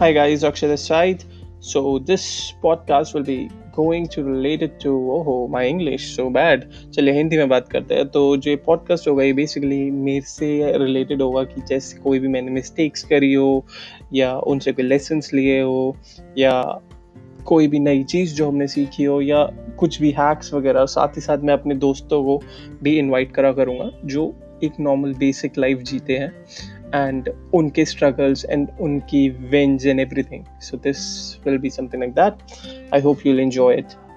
Hi guys, Akshay this side. So this podcast will be going to related to my English so bad. चलिए हिंदी में बात करते हैं। तो जो podcast होगा ये basically मेरे से related होगा कि जैसे कोई भी मैंने mistakes करी हो या उनसे कोई lessons लिए हो या कोई भी नई चीज़ जो हमने सीखी हो या कुछ भी हैक्स वगैरह। साथ ही साथ मैं अपने दोस्तों को भी इन्वाइट करा करूँगा जो एक नॉर्मल बेसिक लाइफ जीते हैं and उनके struggles and उनकी wins and everything. So this will be something like that. I hope you'll enjoy it.